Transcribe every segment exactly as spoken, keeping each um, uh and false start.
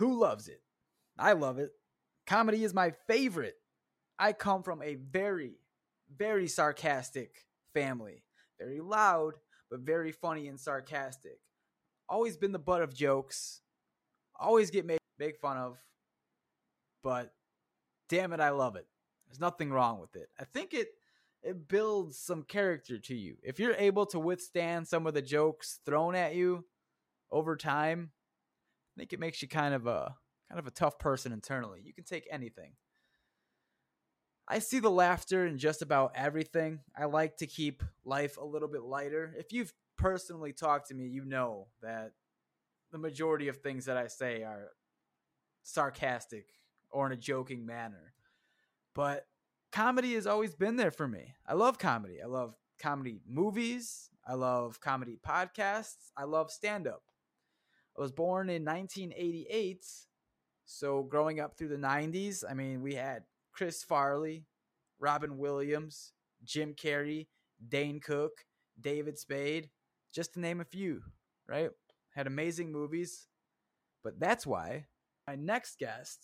Loves it. I love it. Comedy is my favorite. I come from a very, very sarcastic family. Very loud, but very funny and sarcastic. Always been the butt of jokes. Always get made, made fun of. But damn it, I love it. There's nothing wrong with it. I think it it builds some character to you. If you're able to withstand some of the jokes thrown at you over time, I think it makes you kind of a kind of a tough person internally. You can take anything. I see the laughter in just about everything. I like to keep life a little bit lighter. If you've personally talked to me, you know that the majority of things that I say are sarcastic or in a joking manner. But comedy has always been there for me. I love comedy. I love comedy movies. I love comedy podcasts. I love stand-up. I was born in nineteen eighty-eight, so growing up through the nineties, I mean, we had Chris Farley, Robin Williams, Jim Carrey, Dane Cook, David Spade, just to name a few, right? Had amazing movies, but that's why my next guest,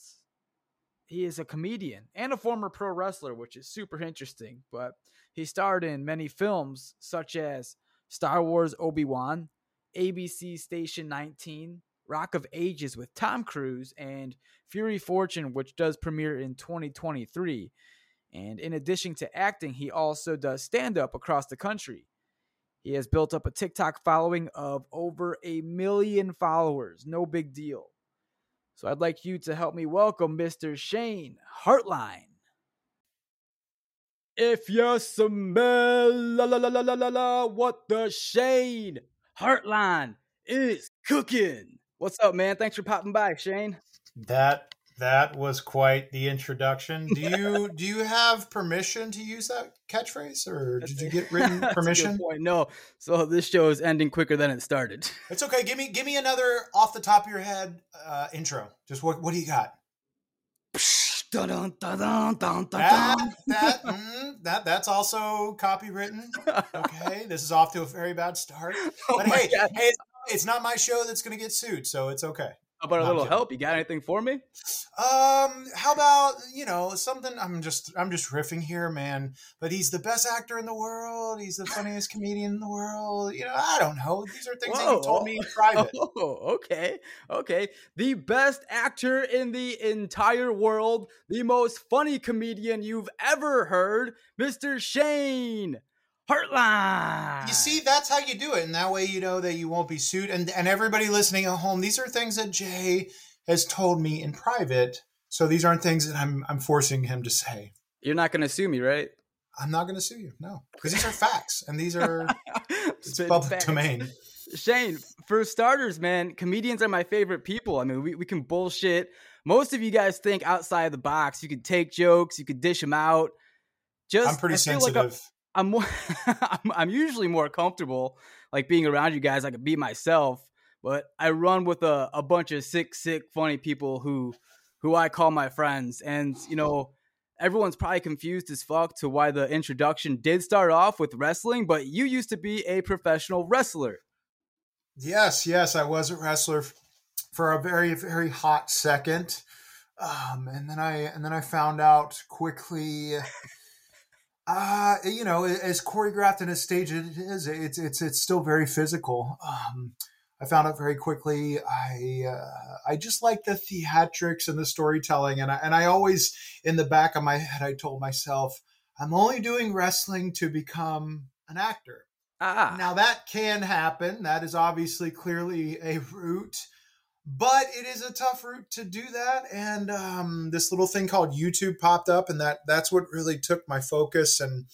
he is a comedian and a former pro wrestler, which is super interesting, but he starred in many films such as Star Wars Obi-Wan, A B C Station nineteen, Rock of Ages with Tom Cruise, and Fury Fortune, which does premiere in twenty twenty-three. And in addition to acting, he also does stand-up across the country. He has built up a TikTok following of over a million followers. No big deal. So I'd like you to help me welcome Mister Shane Hartline. If you smell la la la la la la, what the Shane Hartline is cooking. What's up, man? Thanks for popping by, Shane. That that was quite the introduction. Do you do you have permission to use that catchphrase, or did you get written permission? That's a good point. No. So this show is ending quicker than it started. It's okay. Give me give me another off the top of your head uh, intro. Just what what do you got? Dun, dun, dun, dun, dun, that, that, mm, that that's also copywritten. Okay, this is off to a very bad start. But oh hey, God. hey, it's not my show that's going to get sued, so it's okay. How about a little joking. help? You got anything for me? Um, how about you know something? I'm just I'm just riffing here, man. But he's the best actor in the world. He's the funniest comedian in the world. You know, I don't know. These are things Whoa. that you told me in private. Oh, okay, okay. The best actor in the entire world, the most funny comedian you've ever heard, Mister Shane Hartline. You see, that's how you do it. And that way, you know that you won't be sued. And, and everybody listening at home, these are things that Jay has told me in private. So these aren't things that I'm I'm forcing him to say. You're not going to sue me, right? I'm not going to sue you. No, because these are facts. And these are it's public facts. domain. Shane, for starters, man, comedians are my favorite people. I mean, we, we can bullshit. Most of you guys think outside the box. You can take jokes. You can dish them out. Just, I'm pretty I sensitive. Like a, I'm, more, I'm I'm usually more comfortable like being around you guys. I can be myself, but I run with a, a bunch of sick, sick, funny people who who I call my friends. And, you know, everyone's probably confused as fuck to why the introduction did start off with wrestling, but you used to be a professional wrestler. Yes, yes, I was a wrestler for a very, very hot second. Um, and then I and then I found out quickly... Uh, you know, as choreographed and as staged it is, it's it's it's still very physical. Um, I found out very quickly. I uh, I just like the theatrics and the storytelling, and I, and I always in the back of my head I told myself I'm only doing wrestling to become an actor. Ah. Now that can happen. That is obviously clearly a route. But it is a tough route to do that, and um, this little thing called YouTube popped up, and that that's what really took my focus, and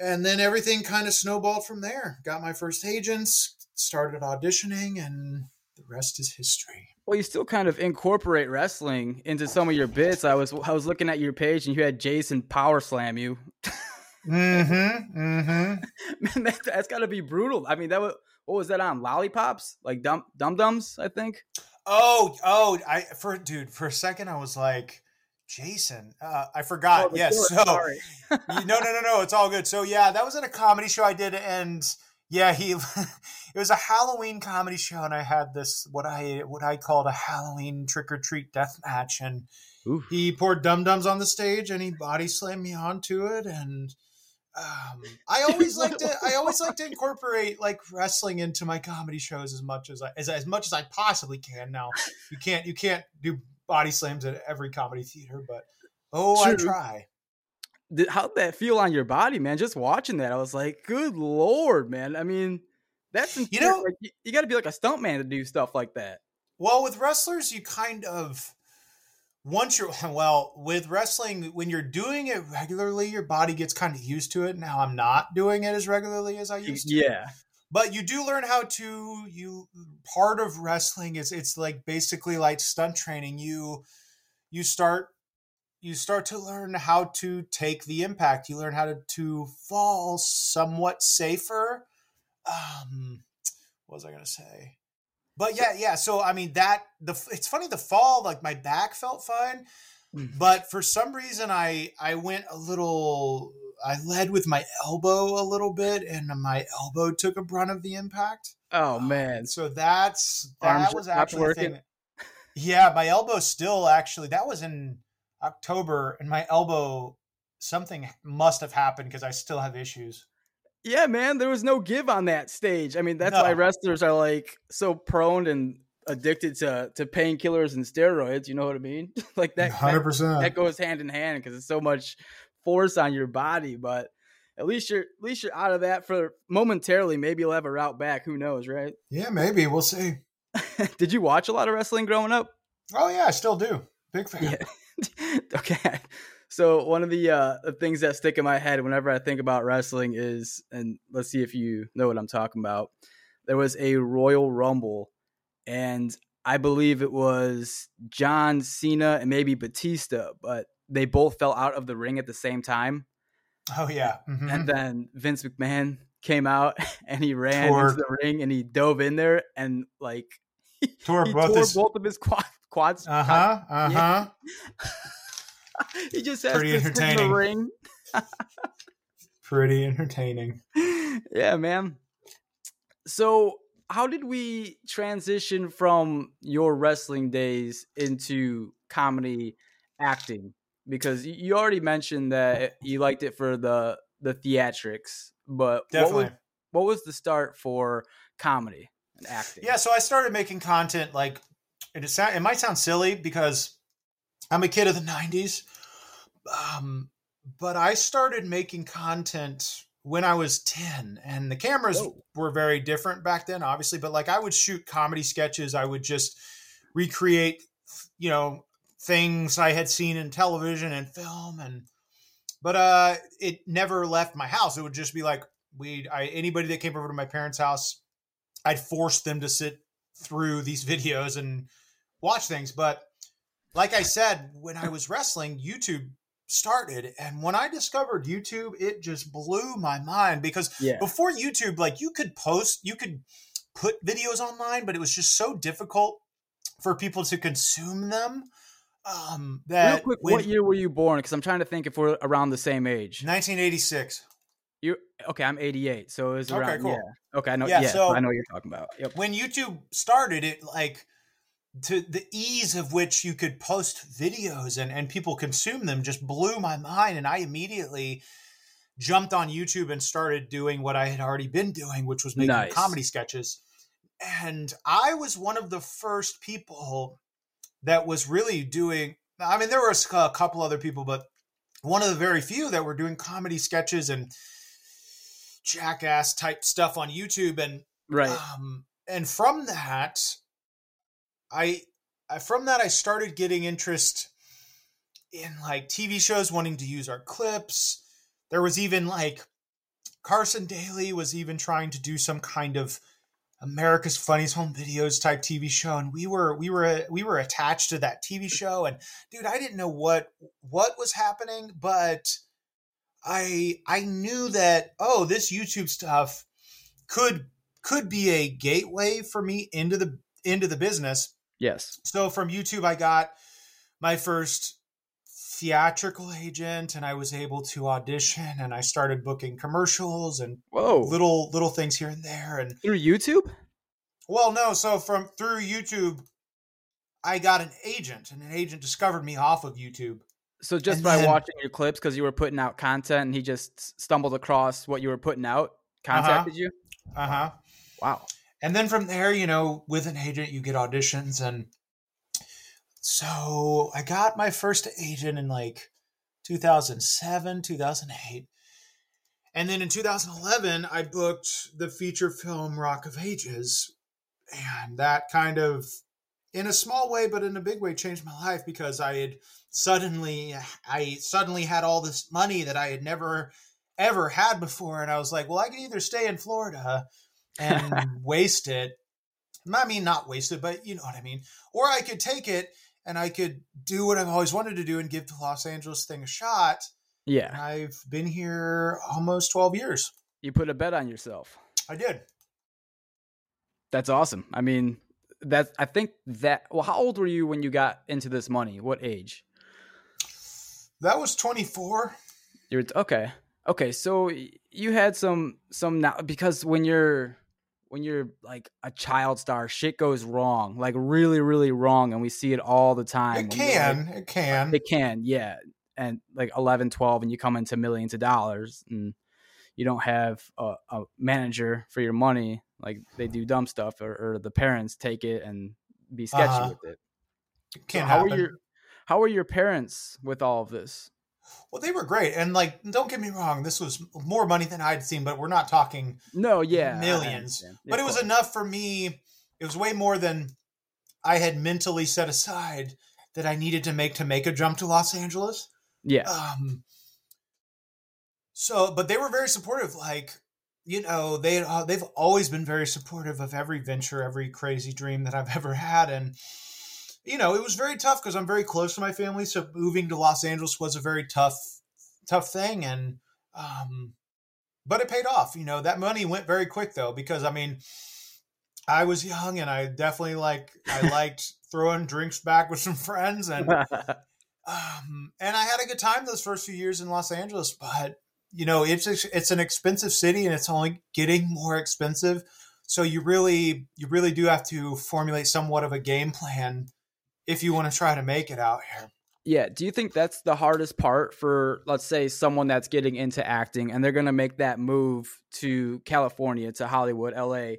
and then everything kind of snowballed from there. Got my first agents, started auditioning, and the rest is history. Well, you still kind of incorporate wrestling into some of your bits. I was I was looking at your page, and you had Jason power slam you. Mm-hmm. Mm-hmm. Man, that, that's got to be brutal. I mean, that was, what was that on? Lollipops, like dum dum dums, I think. Oh, oh, I for dude for a second I was like, Jason, uh, I forgot. Oh, yes, so sorry. no, no, no, no, it's all good. So yeah, that was in a comedy show I did, and yeah, he. It was a Halloween comedy show, and I had this what I what I called a Halloween trick or treat death match, and ooh. He poured dum dums on the stage, and he body slammed me onto it, and um, I always like to I always like to incorporate like wrestling into my comedy shows as much as I as, as much as I possibly can. Now you can't you can't do body slams at every comedy theater, but oh, true. I try. How'd that feel on your body, man? Just watching that, I was like, good Lord, man. I mean. That's you know like, you, you got to be like a stuntman to do stuff like that. Well, with wrestlers, you kind of once you're well with wrestling when you're doing it regularly, your body gets kind of used to it. Now I'm not doing it as regularly as I used to. Yeah, but you do learn how to. You part of wrestling is it's like basically like stunt training. You you start you start to learn how to take the impact. You learn how to to fall somewhat safer. Um, what was I going to say? But yeah, yeah. So, I mean that the, it's funny the fall, like my back felt fine, mm. but for some reason I, I went a little, I led with my elbow a little bit and my elbow took a brunt of the impact. Oh man. Um, so that's, that Arms was actually a thing. Yeah. My elbow still actually, that was in October and my elbow, something must have happened because I still have issues. Yeah, man, there was no give on that stage. I mean, that's no. why wrestlers are like so prone and addicted to, to painkillers and steroids. You know what I mean? Like that one hundred percent. That, that goes hand in hand because it's so much force on your body. But at least you're at least you're out of that for momentarily. Maybe you'll have a route back. Who knows, right? Yeah, maybe we'll see. Did you watch a lot of wrestling growing up? Oh yeah, I still do. Big fan. Yeah. Okay. So one of the uh, things that stick in my head whenever I think about wrestling is, and let's see if you know what I'm talking about. There was a Royal Rumble, and I believe it was John Cena and maybe Batista, but they both fell out of the ring at the same time. Oh, yeah. Mm-hmm. And then Vince McMahon came out, and he ran tore. into the ring, and he dove in there, and like tore, he both, tore his... both of his quad, quads. Uh-huh, uh-huh. Yeah. He just has Pretty to stick the ring. Pretty entertaining. Yeah, man. So how did we transition from your wrestling days into comedy acting? Because you already mentioned that you liked it for the, the theatrics, but Definitely. What was, what was the start for comedy and acting? Yeah, so I started making content like, it, is, it might sound silly because I'm a kid of the nineties, um, but I started making content when I was ten, and the cameras Whoa. were very different back then, obviously, but like I would shoot comedy sketches. I would just recreate, you know, things I had seen in television and film. And, but, uh, it never left my house. It would just be like, we, I, anybody that came over to my parents' house, I'd force them to sit through these videos and watch things. But like I said, when I was wrestling, YouTube started. And when I discovered YouTube, it just blew my mind because yeah. before YouTube, like you could post, you could put videos online, but it was just so difficult for people to consume them. Um, that Real quick, when, what year were you born? Because I'm trying to think if we're around the same age. nineteen eighty-six. You okay? I'm eighty-eight. So it was around. Okay, cool. Yeah. Okay, I know. Yeah, yeah so I know what you're talking about. Yep. When YouTube started, it like. to the ease of which you could post videos and, and people consume them just blew my mind. And I immediately jumped on YouTube and started doing what I had already been doing, which was making nice. comedy sketches. And I was one of the first people that was really doing, I mean, there were a couple other people, but one of the very few that were doing comedy sketches and jackass type stuff on YouTube. And, right. um, and from that, I, from that, I started getting interest in like T V shows, wanting to use our clips. There was even like Carson Daly was even trying to do some kind of America's Funniest Home Videos type T V show, and we were we were we were attached to that T V show. And dude, I didn't know what what was happening, but I I knew that oh, this YouTube stuff could could be a gateway for me into the into the business. Yes. So from YouTube, I got my first theatrical agent, and I was able to audition, and I started booking commercials and Whoa. little little things here and there. And through YouTube? Well, no. So from through YouTube, I got an agent, and an agent discovered me off of YouTube. So just and by then, watching your clips, because you were putting out content, and he just stumbled across what you were putting out, contacted uh-huh. you? Uh-huh. Wow. And then from there, you know, with an agent, you get auditions. And so I got my first agent in like two thousand seven, two thousand eight. And then in two thousand eleven, I booked the feature film Rock of Ages. And that kind of, in a small way, but in a big way, changed my life, because I had suddenly, I suddenly had all this money that I had never, ever had before. And I was like, well, I can either stay in Florida and waste it. I mean, not waste it, but you know what I mean. Or I could take it, and I could do what I've always wanted to do and give the Los Angeles thing a shot. Yeah. And I've been here almost twelve years. You put a bet on yourself. I did. That's awesome. I mean, that's, I think that, well, how old were you when you got into this money? What age? That was twenty-four. You're okay. Okay. So you had some, some now, because when you're, when you're like a child star, shit goes wrong, like really, really wrong. And we see it all the time. It can, like, it can, it can. Yeah. And like eleven, twelve, and you come into millions of dollars and you don't have a, a manager for your money. Like they do dumb stuff, or, or the parents take it and be sketchy uh, with it. It can so how happen. Are your, how are your parents with all of this? Well, they were great. And like, don't get me wrong, this was more money than I'd seen, but we're not talking no, yeah, millions. But it was enough for me. It was way more than I had mentally set aside that I needed to make to make a jump to Los Angeles. Yeah. Um. So, but they were very supportive. Like, you know, they, uh, they've always been very supportive of every venture, every crazy dream that I've ever had. And you know, it was very tough because I'm very close to my family. So moving to Los Angeles was a very tough, tough thing. And, um, but it paid off. You know, that money went very quick though, because I mean, I was young and I definitely like, I liked throwing drinks back with some friends, and, um, and I had a good time those first few years in Los Angeles, but you know, it's, it's an expensive city and it's only getting more expensive. So you really, you really do have to formulate somewhat of a game plan if you want to try to make it out here. Yeah. Do you think that's the hardest part for, let's say, someone that's getting into acting and they're going to make that move to California, to Hollywood, L A?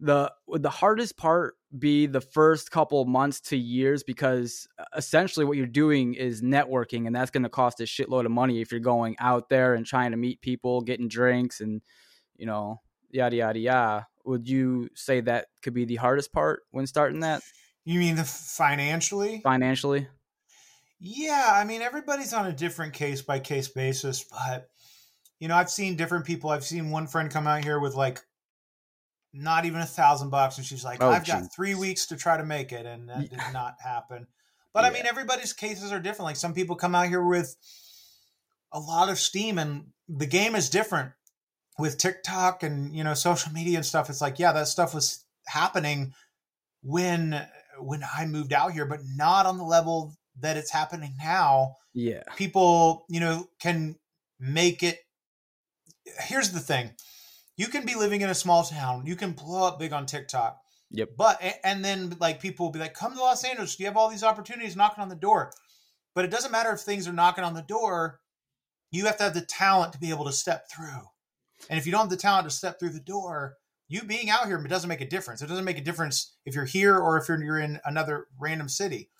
The, would the hardest part be the first couple months to years? Because essentially what you're doing is networking, and that's going to cost a shitload of money if you're going out there and trying to meet people, getting drinks and, you know, yada, yada, yada. Would you say that could be the hardest part when starting that? You mean the financially? Financially. Yeah. I mean, everybody's on a different case by case basis, but you know, I've seen different people. I've seen one friend come out here with like, not even a thousand bucks. And she's like, oh, I've geez. got three weeks to try to make it. And that yeah. did not happen. But yeah. I mean, everybody's cases are different. Like some people come out here with a lot of steam, and the game is different with TikTok and, you know, social media and stuff. It's like, yeah, that stuff was happening when, when I moved out here, but not on the level that it's happening now. Yeah. People, you know, can make it. Here's the thing. You can be living in a small town. You can blow up big on TikTok. Yep. But, and then like people will be like, come to Los Angeles. You have all these opportunities knocking on the door, but it doesn't matter if things are knocking on the door. You have to have the talent to be able to step through. And if you don't have the talent to step through the door, you being out here, it doesn't make a difference. It doesn't make a difference if you're here or if you're, you're in another random city.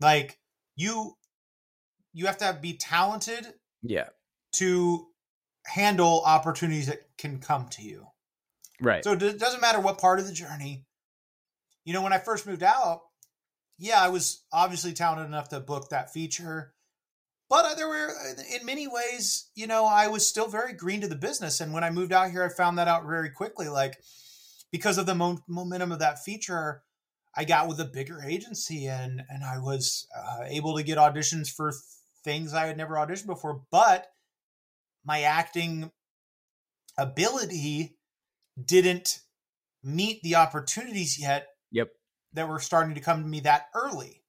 Like you, you have to have, be talented yeah. to handle opportunities that can come to you. Right. So it doesn't matter what part of the journey. You know, when I first moved out, yeah, I was obviously talented enough to book that feature. But there were, in many ways, you know, I was still very green to the business. And when I moved out here, I found that out very quickly. Like, because of the mo- momentum of that feature, I got with a bigger agency, and and I was uh, able to get auditions for th- things I had never auditioned before. But my acting ability didn't meet the opportunities yet yep. that were starting to come to me that early.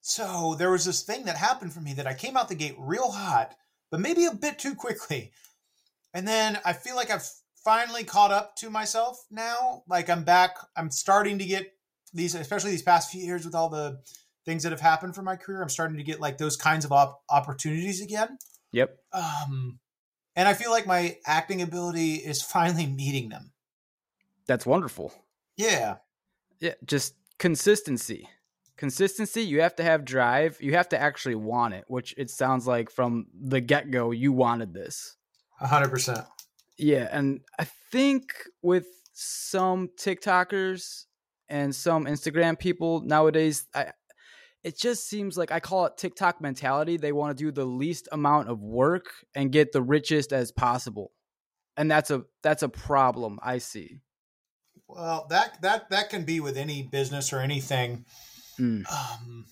So there was this thing that happened for me that I came out the gate real hot, but maybe a bit too quickly. And then I feel like I've finally caught up to myself now. Like I'm back. I'm starting to get these, especially these past few years with all the things that have happened for my career. I'm starting to get like those kinds of op- opportunities again. Yep. Um, and I feel like my acting ability is finally meeting them. That's wonderful. Yeah. Yeah. Just consistency, consistency. You have to have drive. You have to actually want it, which it sounds like from the get go, you wanted this. A hundred percent. Yeah. And I think with some TikTokers and some Instagram people nowadays, I, it just seems like I call it TikTok mentality. They want to do the least amount of work and get the richest as possible. And that's a, that's a problem I see. Well, that, that, that can be with any business or anything. Mm. Um,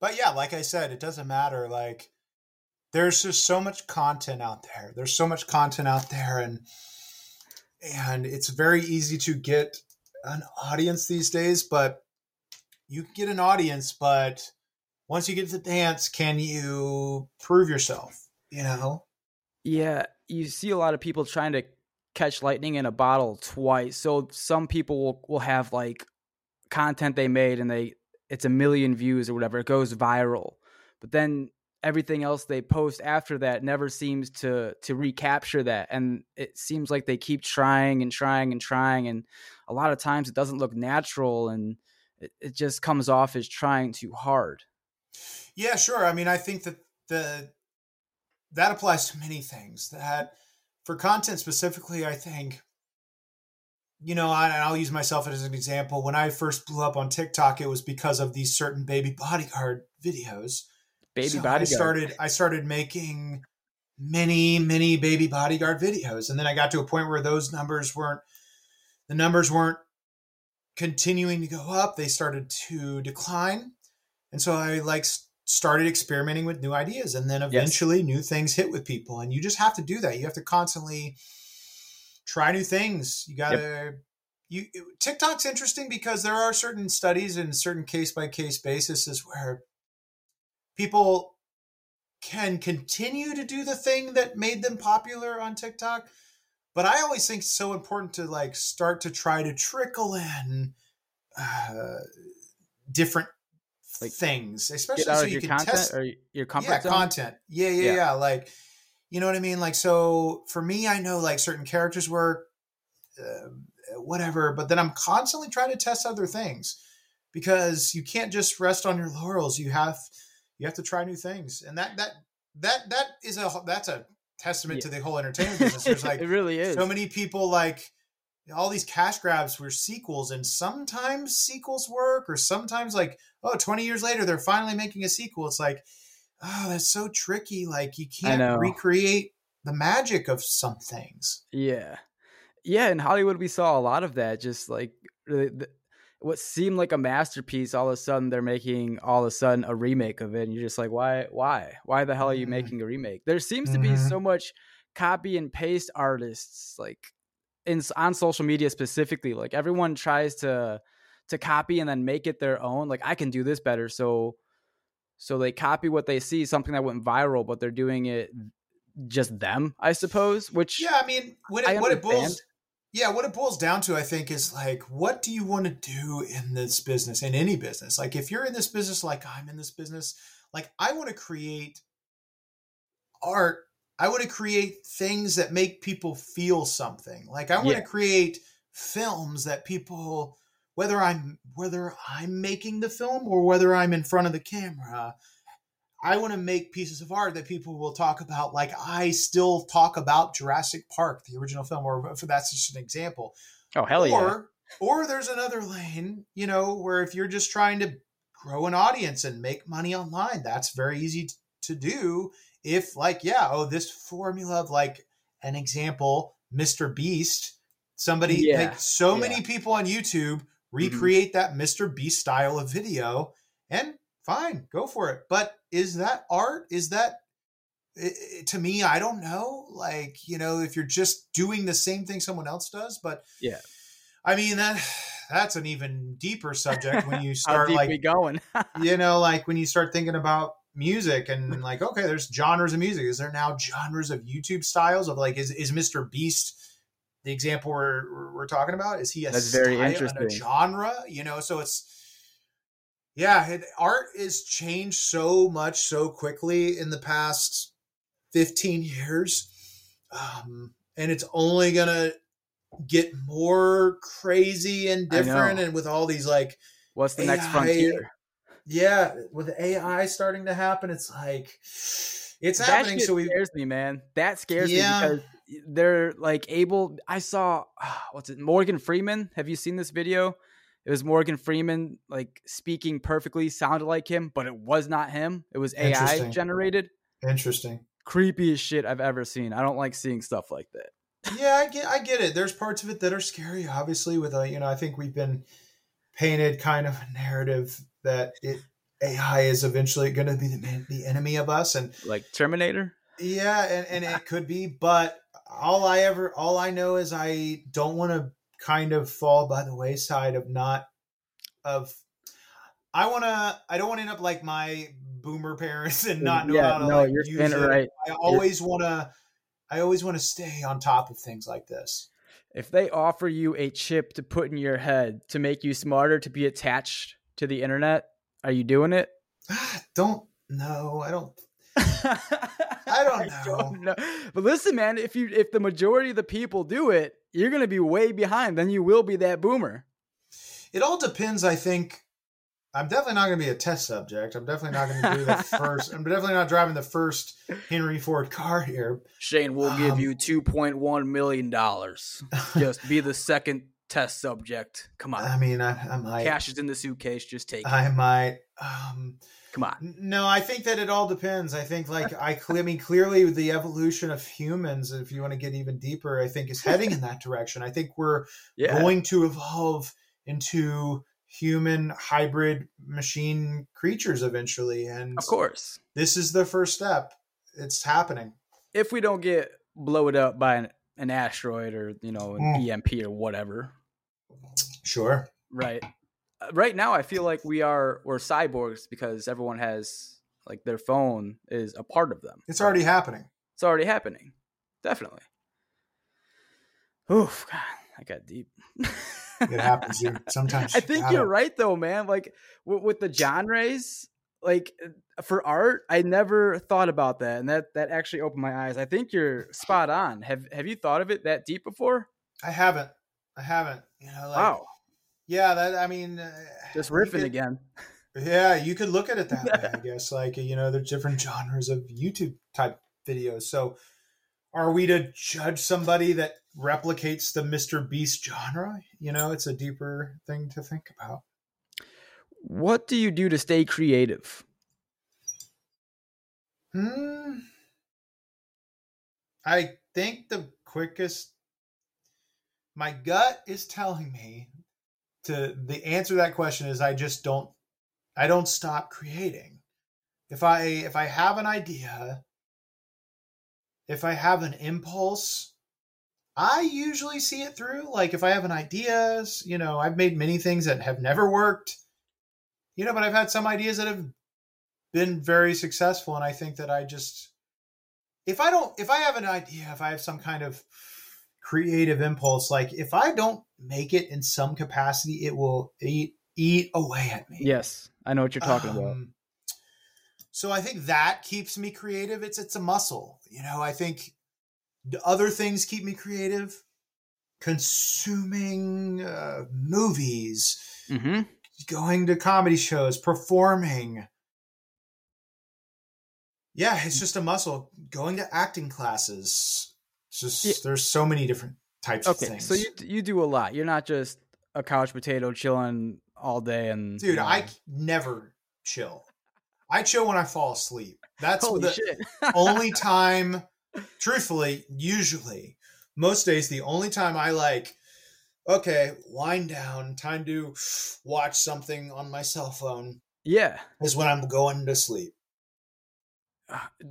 but yeah, like I said, it doesn't matter. Like there's just so much content out there. There's so much content out there and, and it's very easy to get an audience these days, but you can get an audience, but once you get to the dance, can you prove yourself? You know? Yeah. You see a lot of people trying to catch lightning in a bottle twice. So some people will, will have like content they made and they, it's a million views or whatever. It goes viral, but then everything else they post after that never seems to, to recapture that. And it seems like they keep trying and trying and trying. And a lot of times it doesn't look natural and it, it just comes off as trying too hard. Yeah, sure. I mean, I think that the, that applies to many things that, for content specifically, I think, you know, I, and I'll use myself as an example. When I first blew up on TikTok, it was because of these certain baby bodyguard videos. Baby so bodyguard. I started, I started making many, many baby bodyguard videos. And then I got to a point where those numbers weren't, the numbers weren't continuing to go up. They started to decline. And so I like started experimenting with new ideas, and then eventually yes. new things hit with people, and you just have to do that. You have to constantly try new things. You gotta, yep. you TikTok's interesting because there are certain studies and certain case by case basis is where people can continue to do the thing that made them popular on TikTok. But I always think it's so important to like start to try to trickle in uh, different Like things, especially so you can test or your comfort yeah, zone. content. Yeah, yeah, yeah, yeah. Like, you know what I mean? Like, so for me, I know like certain characters work, uh, whatever, but then I'm constantly trying to test other things because you can't just rest on your laurels. You have, you have to try new things. And that, that, that, that is a, that's a testament yeah. to the whole entertainment business. There's like, it really is. So many people like, all these cash grabs were sequels, and sometimes sequels work or sometimes like, oh, twenty years later, they're finally making a sequel. It's like, oh, that's so tricky. Like you can't recreate the magic of some things. Yeah. Yeah. In Hollywood, we saw a lot of that. Just like the, what seemed like a masterpiece. All of a sudden they're making all of a sudden a remake of it. And you're just like, why, why, why the hell are you mm-hmm. making a remake? There seems mm-hmm. to be so much copy and paste artists. Like, In, on social media specifically, like everyone tries to to copy and then make it their own. Like I can do this better, so so they copy what they see, something that went viral, but they're doing it just them, I suppose. Which yeah, I mean, what it, what it boils yeah, what it boils down to, I think, is like, what do you want to do in this business, in any business? Like if you're in this business, like I'm in this business, like I want to create art. I want to create things that make people feel something. Like I want yeah. to create films that people, whether I'm, whether I'm making the film or whether I'm in front of the camera, I want to make pieces of art that people will talk about. Like I still talk about Jurassic Park, the original film, or for that's just an example. Oh, hell yeah. Or, or there's another lane, you know, where if you're just trying to grow an audience and make money online, that's very easy to, to do. If like, yeah, oh, this formula of like an example, Mister Beast Somebody, yeah. like so yeah. many people on YouTube recreate mm-hmm. that Mister Beast style of video, and fine, go for it. But is that art? Is that, it, it, to me, I don't know. Like, you know, if you're just doing the same thing someone else does, but yeah, I mean, that that's an even deeper subject when you start How deep like we going, you know, like when you start thinking about music and like, okay, there's genres of music. Is there now genres of YouTube styles of like, is, is Mister Beast the example we're we're talking about? Is he a That's very interesting. And a genre? You know, so it's yeah, it, art has changed so much so quickly in the past fifteen years, um, and it's only gonna get more crazy and different. And with all these like, what's the A I, next frontier? Yeah, with A I starting to happen, it's like it's that happening. So we scares me, man. That scares yeah. me because. They're like able. I saw what's it? Morgan Freeman. Have you seen this video? It was Morgan Freeman, like speaking perfectly, sounded like him, but it was not him. It was A I generated. Interesting. Creepiest shit I've ever seen. I don't like seeing stuff like that. Yeah, I get, I get it. There's parts of it that are scary. Obviously, with a you know, I think we've been painted kind of a narrative that it A I is eventually going to be the the enemy of us, and like Terminator. Yeah, and and it could be, but. All I ever, all I know is I don't want to kind of fall by the wayside of not, of, I want to, I don't want to end up like my boomer parents and not know yeah, how to no, like you're use it. Right. I always want to, I always want to stay on top of things like this. If they offer you a chip to put in your head to make you smarter, to be attached to the internet, are you doing it? Don't, no, I don't. I don't know. I don't know. But listen, man, if you if the majority of the people do it, you're going to be way behind. Then you will be that boomer. It all depends, I think. I'm definitely not going to be a test subject. I'm definitely not going to do the first. I'm definitely not driving the first Henry Ford car here. Shane, we'll um, give you two point one million dollars. Just be the second test subject. Come on. I mean, I, I might. Cash is in the suitcase. Just take it. I might. Um, Come on. No, I think that it all depends. I think like, I, I mean, clearly the evolution of humans, if you want to get even deeper, I think is heading in that direction. I think we're yeah. going to evolve into human hybrid machine creatures eventually. And of course, this is the first step. It's happening. If we don't get blown up by an, an asteroid or, you know, an mm. E M P or whatever. Sure. Right. Right now, I feel like we are we're cyborgs because everyone has like their phone is a part of them. It's already happening. It's already happening. Definitely. Oof, God, I got deep. It happens dude. Sometimes. I think you're right though, man. Like w- with the genres, like for art, I never thought about that, and that that actually opened my eyes. I think you're spot on. Have Have you thought of it that deep before? I haven't. I haven't. You know, like, wow. Yeah, that I mean, just riffing could, again. Yeah, you could look at it that way, I guess. Like, you know, there's different genres of YouTube type videos. So, are we to judge somebody that replicates the Mister Beast genre? You know, it's a deeper thing to think about. What do you do to stay creative? Hmm. I think the quickest, my gut is telling me. To the answer to that question is I just don't, I don't stop creating. If I, if I have an idea, if I have an impulse, I usually see it through. Like if I have an idea, you know, I've made many things that have never worked, you know, but I've had some ideas that have been very successful. And I think that I just, if I don't, if I have an idea, if I have some kind of creative impulse, like if I don't make it in some capacity, it will eat eat away at me. Yes, I know what you're talking um, about. So I think that keeps me creative. It's it's a muscle, you know. I think other things keep me creative. Consuming uh, movies, mm-hmm. going to comedy shows, performing. Yeah, it's just a muscle. Going to acting classes. It's just yeah. there's so many different. Types okay, of things. So you you do a lot. You're not just a couch potato chilling all day and dude, you know. I never chill. I chill when I fall asleep. That's Holy the shit. Only time truthfully, usually most days the only time I like okay, wind down, time to watch something on my cell phone. Yeah. Is when I'm going to sleep.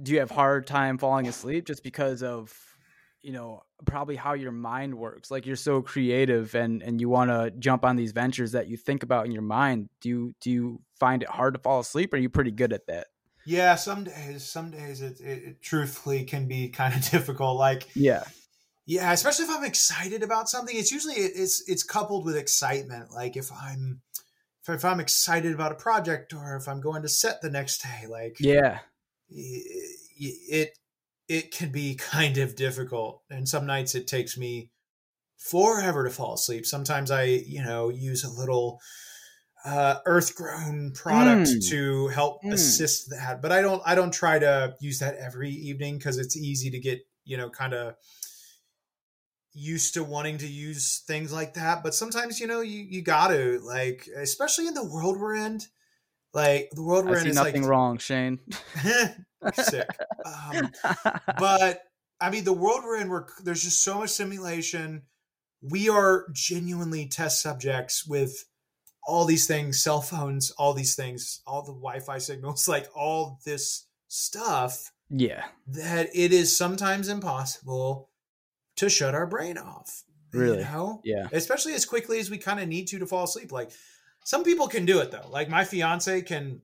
Do you have hard time falling asleep just because of, you know, probably how your mind works? Like, you're so creative and, and you want to jump on these ventures that you think about in your mind. Do you, do you find it hard to fall asleep? Or are you pretty good at that? Yeah. Some days, some days it, it, it truthfully can be kind of difficult. Like, yeah. Yeah. Especially if I'm excited about something, it's usually, it's, it's coupled with excitement. Like if I'm, if I'm excited about a project or if I'm going to set the next day, like, yeah, it, it, it can be kind of difficult. And some nights it takes me forever to fall asleep. Sometimes I, you know, use a little uh, earth grown product mm. to help mm. assist that. But I don't, I don't try to use that every evening because it's easy to get, you know, kind of used to wanting to use things like that. But sometimes, you know, you, you got to, like, especially in the world we're in, like the world we're I in see is nothing like, wrong, Shane. Sick. Um, but I mean, the world we're in, we're, there's just so much simulation. We are genuinely test subjects with all these things, cell phones, all these things, all the Wi-Fi signals, like all this stuff. Yeah. That it is sometimes impossible to shut our brain off. Really? You know? Yeah. Especially as quickly as we kind of need to to fall asleep. Like, some people can do it though. Like my fiance can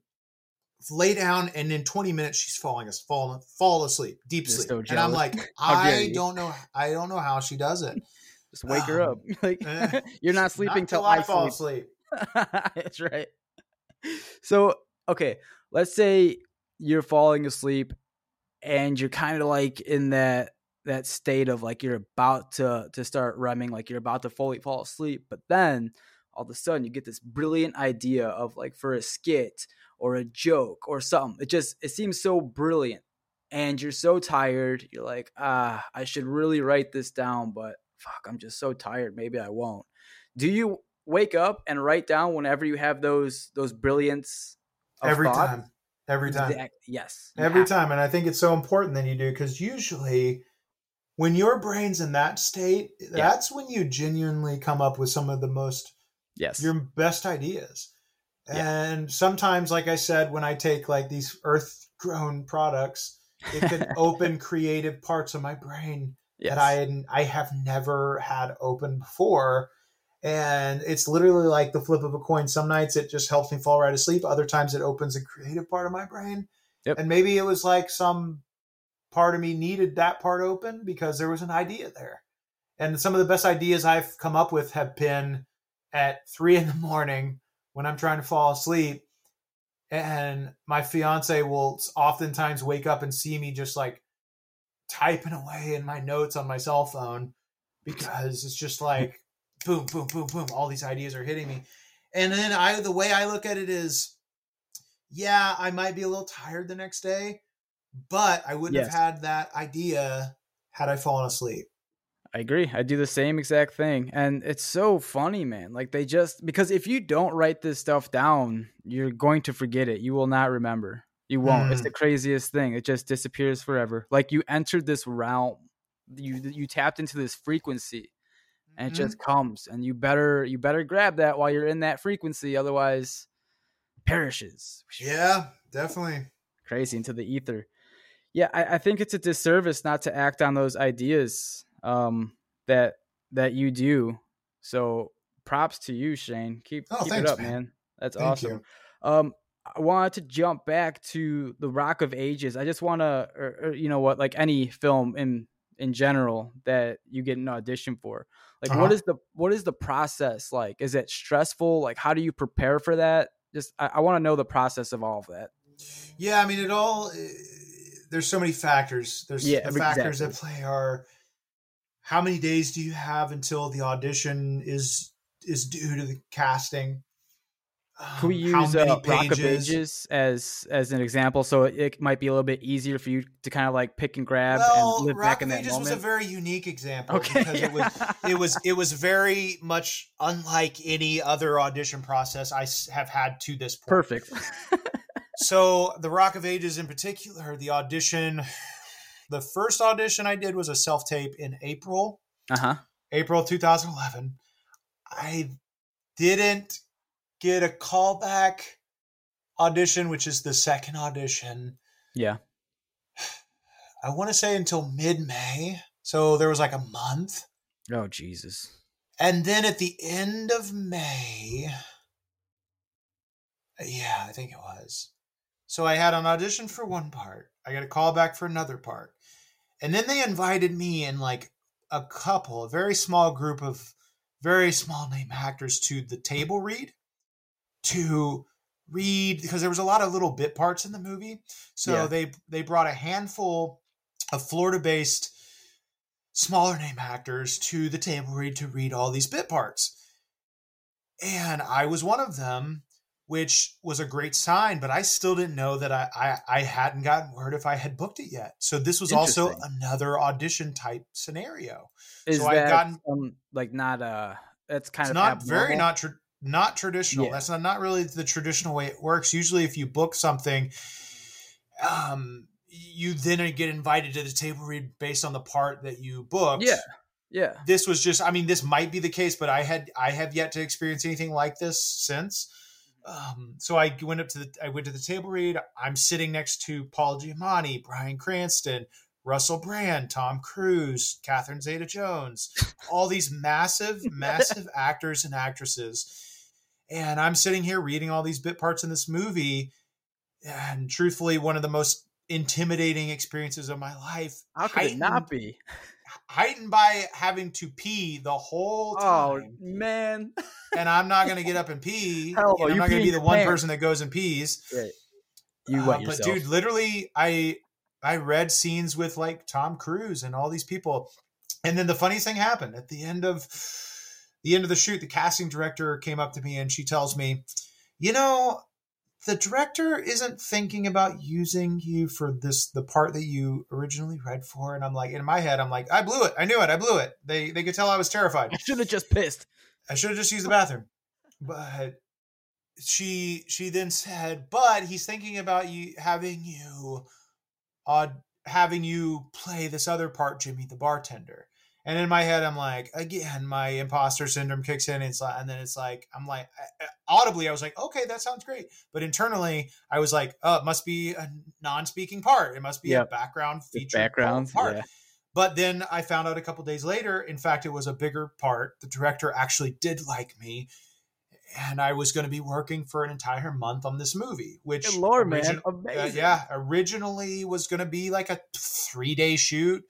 lay down and in twenty minutes she's falling us fall fall asleep, deep You're sleep. So and I'm like, I don't know I don't know how she does it. Just wake um, her up. Like, eh, you're not sleeping not till I, I fall asleep. asleep. That's right. So, okay, let's say you're falling asleep and you're kind of like in that that state of like you're about to to start remming, like you're about to fully fall asleep, but then all of a sudden you get this brilliant idea of like for a skit or a joke or something. It just, it seems so brilliant and you're so tired. You're like, ah, I should really write this down, but fuck, I'm just so tired. Maybe I won't. Do you wake up and write down whenever you have those, those brilliance? Every thought? time, every time. The, yes. Every time. To. And I think it's so important that you do, because usually when your brain's in that state, that's yeah. when you genuinely come up with some of the most, yes, your best ideas. And yeah. sometimes, like I said, when I take like these earth grown products, it can open creative parts of my brain yes. that I had, I have never had open before. And it's literally like the flip of a coin. Some nights it just helps me fall right asleep. Other times it opens a creative part of my brain. Yep. And maybe it was like some part of me needed that part open because there was an idea there. And some of the best ideas I've come up with have been at three in the morning when I'm trying to fall asleep, and my fiance will oftentimes wake up and see me just like typing away in my notes on my cell phone, because it's just like boom, boom, boom, boom. All these ideas are hitting me. And then I, the way I look at it is, yeah, I might be a little tired the next day, but I wouldn't yes. have had that idea had I fallen asleep. I agree. I do the same exact thing. And it's so funny, man. Like they just, because if you don't write this stuff down, you're going to forget it. You will not remember. You won't. Mm. It's the craziest thing. It just disappears forever. Like you entered this realm, you, you tapped into this frequency and it mm. just comes, and you better, you better grab that while you're in that frequency. Otherwise it perishes. Yeah, definitely. Crazy into the ether. Yeah. I, I think it's a disservice not to act on those ideas um that that you do. So props to you, Shane. Keep, oh, keep thanks, it up, man. man. That's Thank awesome. You. Um I wanted to jump back to the Rock of Ages. I just want to, or, or, you know what, like any film in in general that you get an audition for. Like uh-huh. what is the what is the process like? Is it stressful? Like how do you prepare for that? Just I, I want to know the process of all of that. Yeah, I mean it all. There's so many factors. There's yeah, the exactly. factors at play are. How many days do you have until the audition is is due to the casting? Um, Can we use uh, Rock of Ages as as an example? So it, it might be a little bit easier for you to kind of like pick and grab well, and live Rock back in that moment. Rock of Ages was a very unique example okay. because it was it was it was very much unlike any other audition process I have had to this point. Perfect. So the Rock of Ages in particular, the audition. The first audition I did was a self-tape in April, uh-huh. April twenty eleven. I didn't get a callback audition, which is the second audition. Yeah. I want to say until mid-May. So there was like a month. Oh, Jesus. And then at the end of May, yeah, I think it was. So I had an audition for one part. I got a call back for another part. And then they invited me and like a couple, a very small group of very small name actors to the table read to read, because there was a lot of little bit parts in the movie. So yeah. they, they brought a handful of Florida-based smaller name actors to the table read to read all these bit parts. And I was one of them, which was a great sign, but I still didn't know that I, I, I hadn't gotten word if I had booked it yet. So this was also another audition type scenario. Is so that I've gotten um, like not a, that's kind it's of not abnormal. very, not, tra- not traditional. Yeah. That's not, not really the traditional way it works. Usually if you book something, um, you then get invited to the table read based on the part that you booked. Yeah. Yeah. This was just, I mean, this might be the case, but I had, I have yet to experience anything like this since. Um, so I went up to the, I went to the table read. I'm sitting next to Paul Giamatti, Brian Cranston, Russell Brand, Tom Cruise, Catherine Zeta-Jones, all these massive, massive actors and actresses. And I'm sitting here reading all these bit parts in this movie. And truthfully, one of the most intimidating experiences of my life. How could heightened, it not be? Heightened by having to pee the whole time. Oh, man. And I'm not going to get up and pee. Hell, you know, I'm not going to be the one man. person that goes and pees. Right. You wet uh, yourself. But dude, literally, I I read scenes with like Tom Cruise and all these people. And then the funniest thing happened at the end of the end of the shoot. The casting director came up to me and she tells me, you know, the director isn't thinking about using you for this, the part that you originally read for. And I'm like, in my head, I'm like, I blew it. I knew it. I blew it. They they could tell I was terrified. I should have just pissed. I should have just used the bathroom. But she she then said, but he's thinking about you having you uh, having you play this other part, Jimmy the bartender. And in my head, I'm like, again, my imposter syndrome kicks in. And, it's like, and then it's like, I'm like, audibly, I was like, okay, that sounds great. But internally, I was like, oh, it must be a non-speaking part. It must be yep. a background feature background, part. Yeah. But then I found out a couple days later, in fact, it was a bigger part. The director actually did like me. And I was going to be working for an entire month on this movie, which Good Lord, origi- man. Uh, yeah, originally was going to be like a three-day shoot.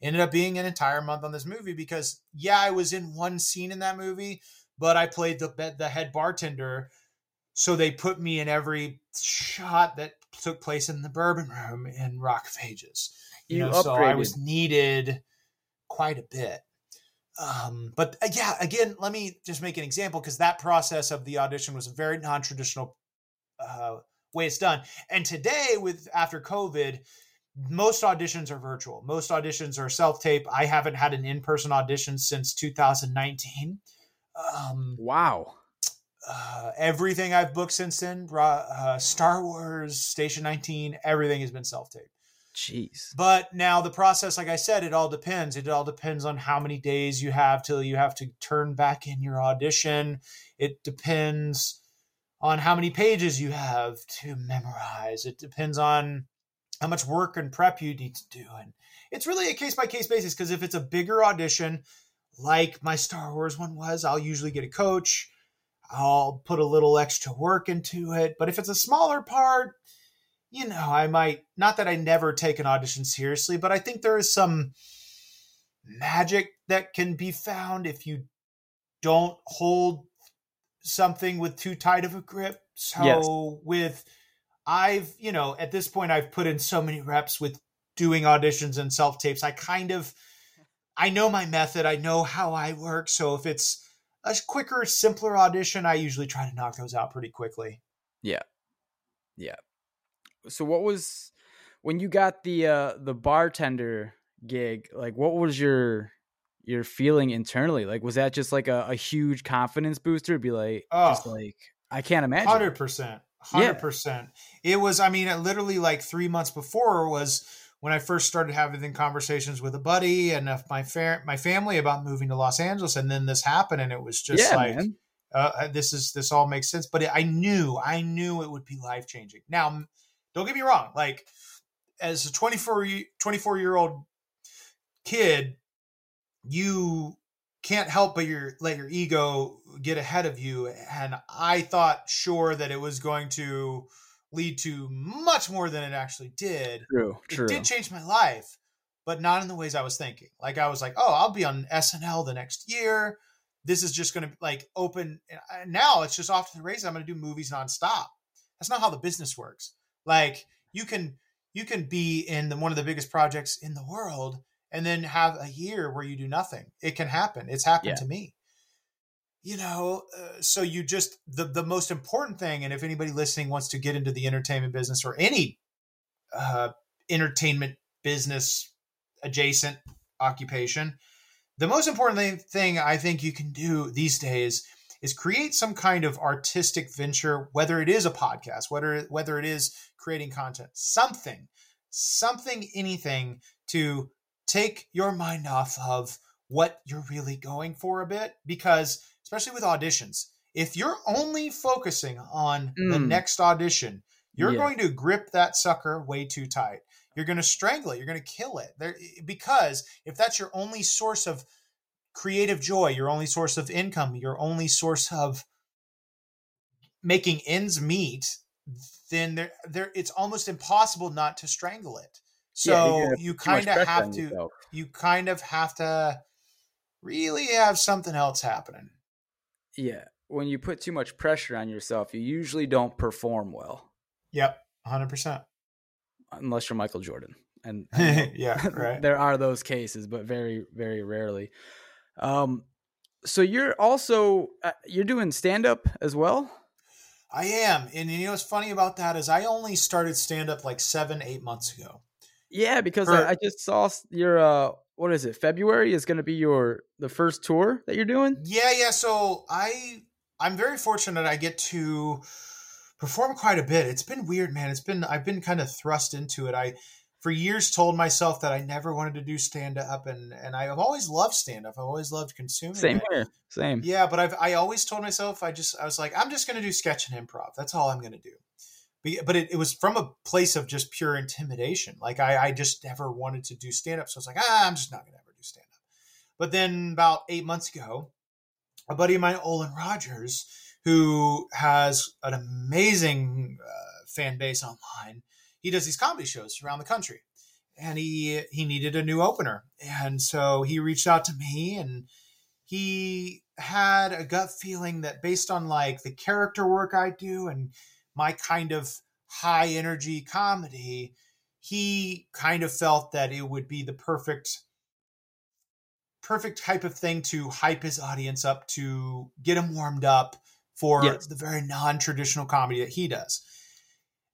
Ended up being an entire month on this movie because, yeah, I was in one scene in that movie, but I played the the head bartender, so they put me in every shot that took place in the bourbon room in Rock of Ages. You, you know, upgraded. So I was needed quite a bit. Um, but, uh, yeah, again, let me just make an example because that process of the audition was a very non-traditional uh, way it's done. And today, with after COVID, most auditions are virtual. Most auditions are self-tape. I haven't had an in-person audition since two thousand nineteen. Um, wow. Uh, everything I've booked since then, uh, Star Wars, Station nineteen, everything has been self-tape. Jeez. But now the process, like I said, it all depends. It all depends on how many days you have till you have to turn back in your audition. It depends on how many pages you have to memorize. It depends on how much work and prep you need to do. And it's really a case-by-case basis because if it's a bigger audition, like my Star Wars one was, I'll usually get a coach. I'll put a little extra work into it. But if it's a smaller part, you know, I might, not that I never take an audition seriously, but I think there is some magic that can be found if you don't hold something with too tight of a grip. So yes. with... I've, you know, at this point, I've put in so many reps with doing auditions and self-tapes. I kind of, I know my method. I know how I work. So if it's a quicker, simpler audition, I usually try to knock those out pretty quickly. Yeah. Yeah. So what was, when you got the, uh, the bartender gig, like what was your, your feeling internally? Like, was that just like a, a huge confidence booster? It'd be like, oh, just like, I can't imagine. one hundred percent. one hundred percent. Yeah. It was, I mean, it literally like three months before was when I first started having conversations with a buddy and my fa- my family about moving to Los Angeles, and then this happened, and it was just yeah, like, uh, this is this all makes sense. But it, I knew, I knew it would be life changing. Now, don't get me wrong, like as a twenty-four, twenty-four year old kid, you can't help but your let your ego get ahead of you. And I thought sure that it was going to lead to much more than it actually did. True, true. It did change my life, but not in the ways I was thinking. Like I was like, oh, I'll be on S N L the next year. This is just going to like open. And now it's just off to the races. I'm going to do movies nonstop. That's not how the business works. Like you can, you can be in the, one of the biggest projects in the world and then have a year where you do nothing. It can happen. It's happened yeah. to me. You know, uh, so you just, the, the most important thing, and if anybody listening wants to get into the entertainment business or any uh, entertainment business adjacent occupation, the most important thing I think you can do these days is create some kind of artistic venture, whether it is a podcast, whether, whether it is creating content, something, something, anything to take your mind off of what you're really going for a bit, because especially with auditions, if you're only focusing on mm. the next audition, you're yeah. going to grip that sucker way too tight. You're going to strangle it. You're going to kill it. There, because if that's your only source of creative joy, your only source of income, your only source of making ends meet, then there, there, it's almost impossible not to strangle it. So yeah, you kind of have to, yourself. you kind of have to really have something else happening. Yeah. When you put too much pressure on yourself, you usually don't perform well. Yep. one hundred percent. Unless you're Michael Jordan. And yeah, right. There are those cases, but very, very rarely. Um, so you're also, uh, you're doing stand-up as well? I am. And you know what's funny about that is I only started stand-up like seven, eight months ago. Yeah, because or, I, I just saw your... Uh, What is it? February is going to be your the first tour that you're doing? Yeah, yeah. So I I'm very fortunate I get to perform quite a bit. It's been weird, man. It's been I've been kind of thrust into it. I for years told myself that I never wanted to do stand up, and and I've always loved stand up. I've always loved consuming. Same it. here. Same. Yeah, but I've I always told myself I just I was like I'm just going to do sketch and improv. That's all I'm going to do. But it, it was from a place of just pure intimidation. Like I, I just never wanted to do stand-up. So I was like, ah, I'm just not going to ever do stand-up. But then about eight months ago, a buddy of mine, Olin Rogers, who has an amazing uh, fan base online, he does these comedy shows around the country. And he he needed a new opener. And so he reached out to me, and he had a gut feeling that based on like the character work I do and my kind of high energy comedy, he kind of felt that it would be the perfect, perfect type of thing to hype his audience up, to get him warmed up for yes. the very non-traditional comedy that he does.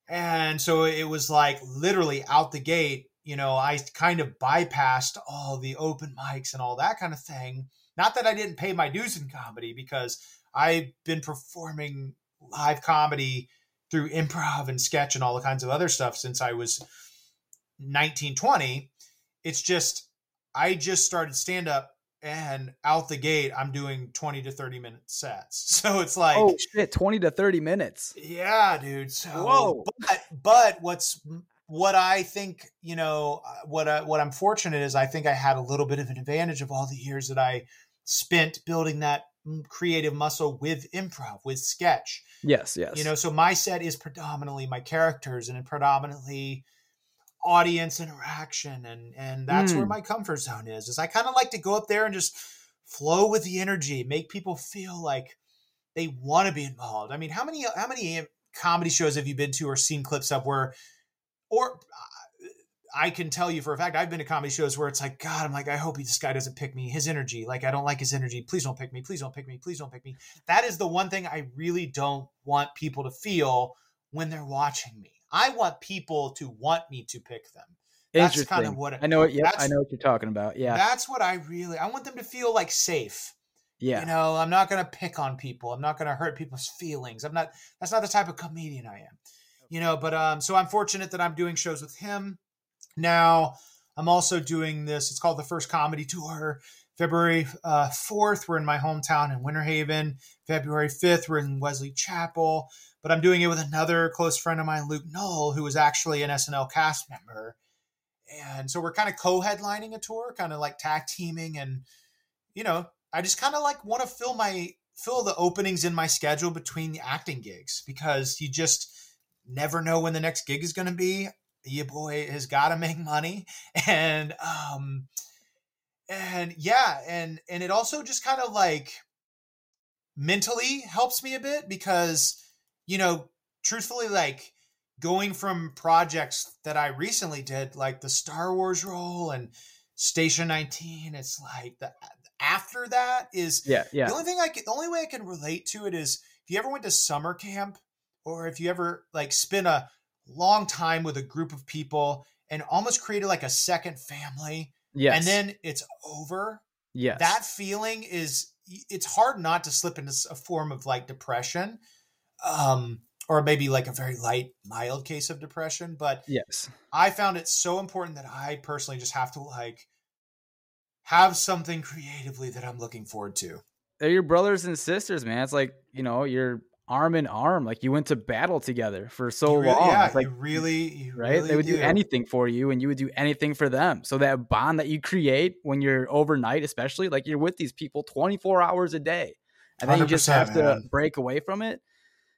And so it was like literally out the gate, you know, I kind of bypassed all the open mics and all that kind of thing. Not that I didn't pay my dues in comedy, because I've been performing live comedy through improv and sketch and all the kinds of other stuff since I was nineteen, twenty. It's just, I just started stand up, and out the gate, I'm doing twenty to thirty minute sets. So it's like, oh shit, twenty to thirty minutes. Yeah, dude. So, whoa. But, but what's, what I think, you know, what, I, what I'm fortunate is I think I had a little bit of an advantage of all the years that I spent building that creative muscle with improv, with sketch. Yes, yes. You know, so my set is predominantly my characters and predominantly audience interaction, and and that's mm. where my comfort zone is. Is I kind of like to go up there and just flow with the energy, make people feel like they want to be involved. I mean, how many how many comedy shows have you been to or seen clips of where, or I can tell you for a fact, I've been to comedy shows where it's like, God, I'm like, I hope this guy doesn't pick me. His energy, like, I don't like his energy. Please don't pick me. Please don't pick me. Please don't pick me. That is the one thing I really don't want people to feel when they're watching me. I want people to want me to pick them. That's kind of what I, I know. It, yeah, I know what you're talking about. Yeah, that's what I really, I want them to feel like safe. Yeah, you know, I'm not going to pick on people. I'm not going to hurt people's feelings. I'm not. That's not the type of comedian I am. You know, but um, so I'm fortunate that I'm doing shows with him. Now, I'm also doing this. It's called The First Comedy Tour. February fourth, we're in my hometown in Winter Haven. February fifth, we're in Wesley Chapel. But I'm doing it with another close friend of mine, Luke Null, who was actually an S N L cast member. And so we're kind of co-headlining a tour, kind of like tag teaming. And, you know, I just kind of like want to fill my fill the openings in my schedule between the acting gigs, because you just never know when the next gig is going to be. Your boy has got to make money. And, um, and yeah. And, and it also just kind of like mentally helps me a bit, because, you know, truthfully, like going from projects that I recently did, like the Star Wars role and Station nineteen, it's like the, after that is yeah, yeah. the only thing I can, the only way I can relate to it is if you ever went to summer camp, or if you ever like spent a long time with a group of people and almost created like a second family. Yes. And then it's over. Yes. That feeling is, it's hard not to slip into a form of like depression, um, or maybe like a very light, mild case of depression. But yes, I found it so important that I personally just have to like have something creatively that I'm looking forward to. They're your brothers and sisters, man. It's like, you know, you're arm in arm, like you went to battle together for so really, long. Yeah, it's like you really, you right? Really they would do. do anything for you, and you would do anything for them. So that bond that you create when you're overnight, especially, like you're with these people twenty-four hours a day, and then you just have man. to break away from it.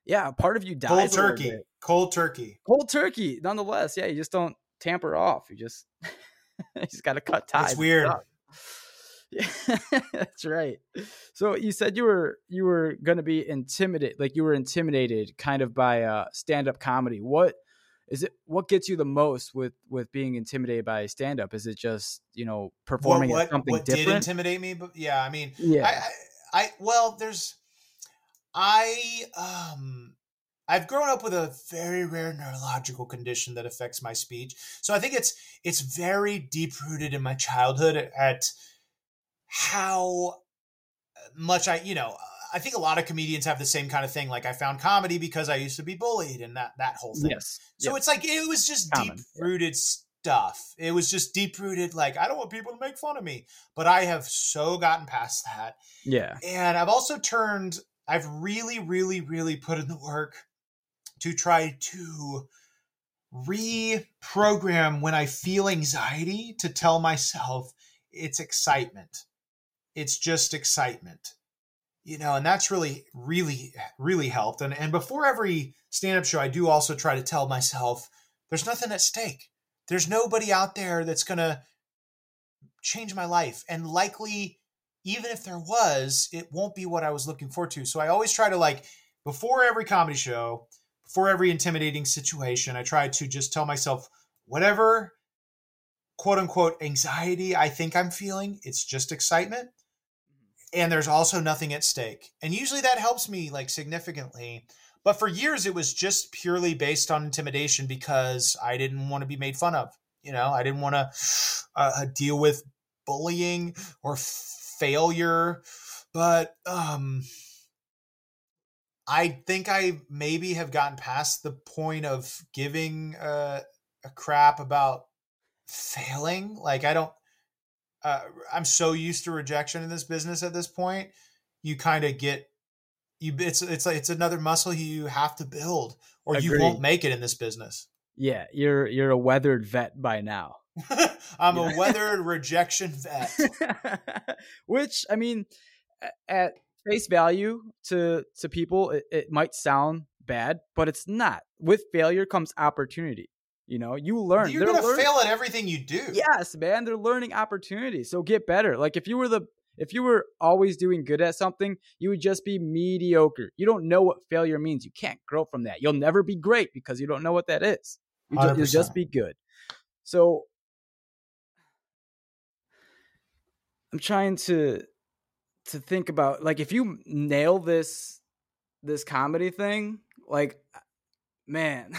Yeah, part of you dies. Cold turkey, cold turkey, cold turkey. Nonetheless, yeah, you just don't tamper off. You just, you just got to cut ties. It's weird. Yeah, that's right. So you said you were you were going to be intimidated, like you were intimidated kind of by uh, stand-up comedy. What is it? What gets you the most with with being intimidated by stand-up? Is it just, you know, performing well, what, something what different? What did intimidate me? But yeah, I mean, yeah, I, I, I well, there's I um I've grown up with a very rare neurological condition that affects my speech, so I think it's it's very deep-rooted in my childhood at. at how much I, you know, I think a lot of comedians have the same kind of thing. Like I found comedy because I used to be bullied and that, that whole thing. Yes. So yes. It's like, it was just deep rooted yeah. stuff. It was just deep rooted. Like, I don't want people to make fun of me, but I have so gotten past that. Yeah. And I've also turned, I've really, really, really put in the work to try to reprogram when I feel anxiety to tell myself it's excitement. It's just excitement, you know, and that's really, really, really helped. And and before every stand-up show, I do also try to tell myself there's nothing at stake. There's nobody out there that's going to change my life. And likely, even if there was, it won't be what I was looking forward to. So I always try to like, before every comedy show, before every intimidating situation, I try to just tell myself whatever quote unquote anxiety I think I'm feeling, it's just excitement. And there's also nothing at stake. And usually that helps me like significantly. But for years, it was just purely based on intimidation because I didn't want to be made fun of. You know, I didn't want to uh, deal with bullying or failure. But um, I think I maybe have gotten past the point of giving uh, a crap about failing. Like I don't, uh, I'm so used to rejection in this business at this point, you kind of get you, it's, it's like, it's another muscle you have to build or Agreed. you won't make it in this business. Yeah. You're, you're a weathered vet by now. I'm yeah. a weathered rejection vet, which I mean, at face value to, to people, it, it might sound bad, but it's not. With failure comes opportunity. You know, you learn. You're going to fail at everything you do. Yes, man. They're learning opportunities. So get better. Like if you were the, if you were always doing good at something, you would just be mediocre. You don't know what failure means. You can't grow from that. You'll never be great because you don't know what that is. You just, you'll just be good. So I'm trying to, to think about like, if you nail this, this comedy thing, like, man,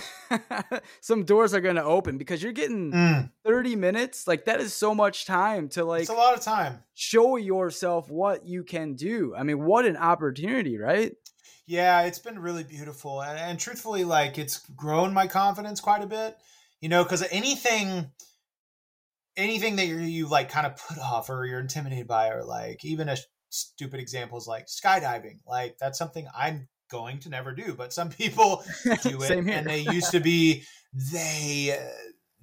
some doors are going to open because you're getting mm. thirty minutes. Like that is so much time to like, it's a lot of time. Show yourself what you can do. I mean, what an opportunity, right? Yeah, it's been really beautiful. And, and truthfully, like it's grown my confidence quite a bit, you know, because anything anything that you're, you like kind of put off or you're intimidated by, or like even a stupid example is like skydiving. Like that's something I'm going to never do, but some people do it and they used to be, they,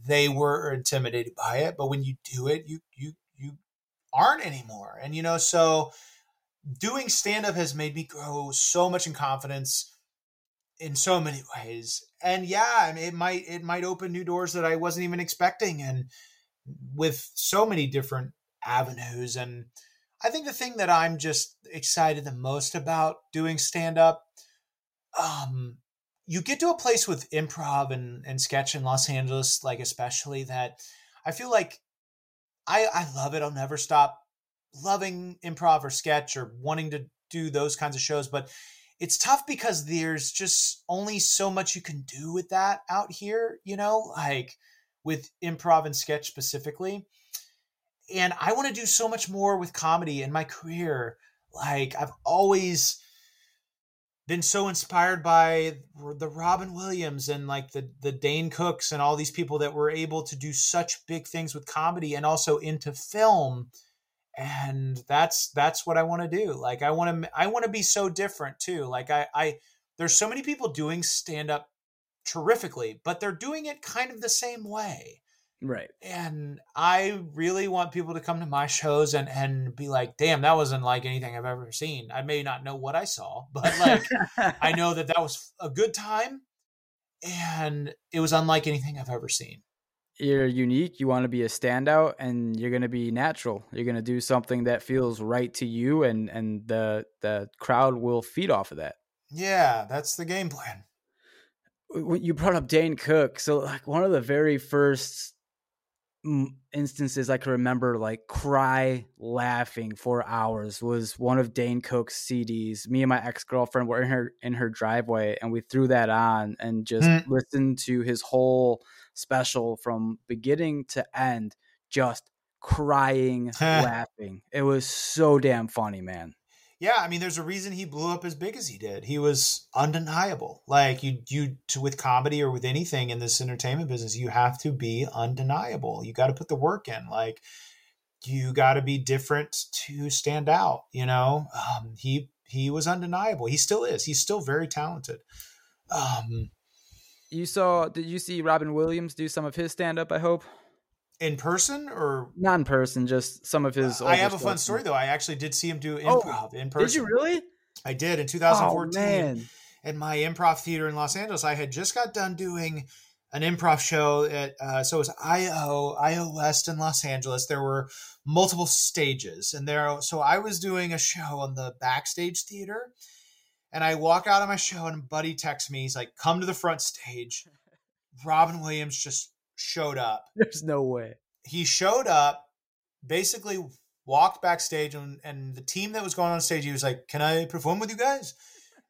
they were intimidated by it, but when you do it, you, you, you aren't anymore. And, you know, so doing stand-up has made me grow so much in confidence in so many ways. And yeah, I mean, it might, it might open new doors that I wasn't even expecting. And with so many different avenues. And I think the thing that I'm just excited the most about doing stand-up, um, you get to a place with improv and, and sketch in Los Angeles, like, especially that I feel like I, I love it. I'll never stop loving improv or sketch or wanting to do those kinds of shows, but it's tough because there's just only so much you can do with that out here, you know, like with improv and sketch specifically. And I want to do so much more with comedy in my career. Like I've always been so inspired by the Robin Williams and like the, the Dane Cooks and all these people that were able to do such big things with comedy and also into film. And that's, that's what I want to do. Like I want to, I want to be so different too. Like I, I, there's so many people doing stand-up terrifically, but they're doing it kind of the same way. Right. And I really want people to come to my shows and, and be like, damn, that wasn't like anything I've ever seen. I may not know what I saw, but like, I know that that was a good time and it was unlike anything I've ever seen. You're unique. You want to be a standout and you're going to be natural. You're going to do something that feels right to you. And, and the, the crowd will feed off of that. Yeah. That's the game plan. You brought up Dane Cook. So like one of the very first instances I can remember, like cry laughing for hours, was one of Dane Cook's C Ds. Me and my ex-girlfriend were in her, in her driveway and we threw that on and just mm. listened to his whole special from beginning to end, just crying, laughing. It was so damn funny, man. Yeah, I mean, there's a reason he blew up as big as he did. He was undeniable. Like you, you to, with comedy or with anything in this entertainment business, you have to be undeniable. You got to put the work in. Like you got to be different to stand out. You know, um, he he was undeniable. He still is. He's still very talented. Um, you saw? Did you see Robin Williams do some of his stand up? I hope. In person or not in person, just some of his. Uh, I have a fun story though. I actually did see him do improv oh, in person. Did you really? I did in twenty fourteen oh, at my improv theater in Los Angeles. I had just got done doing an improv show at, uh, so it was I O, I O West in Los Angeles. There were multiple stages and there, so I was doing a show on the backstage theater and I walk out of my show and a buddy texts me. He's like, come to the front stage. Robin Williams just showed up. There's no way. He showed up, basically walked backstage, and, and the team that was going on stage, he was like, can I perform with you guys?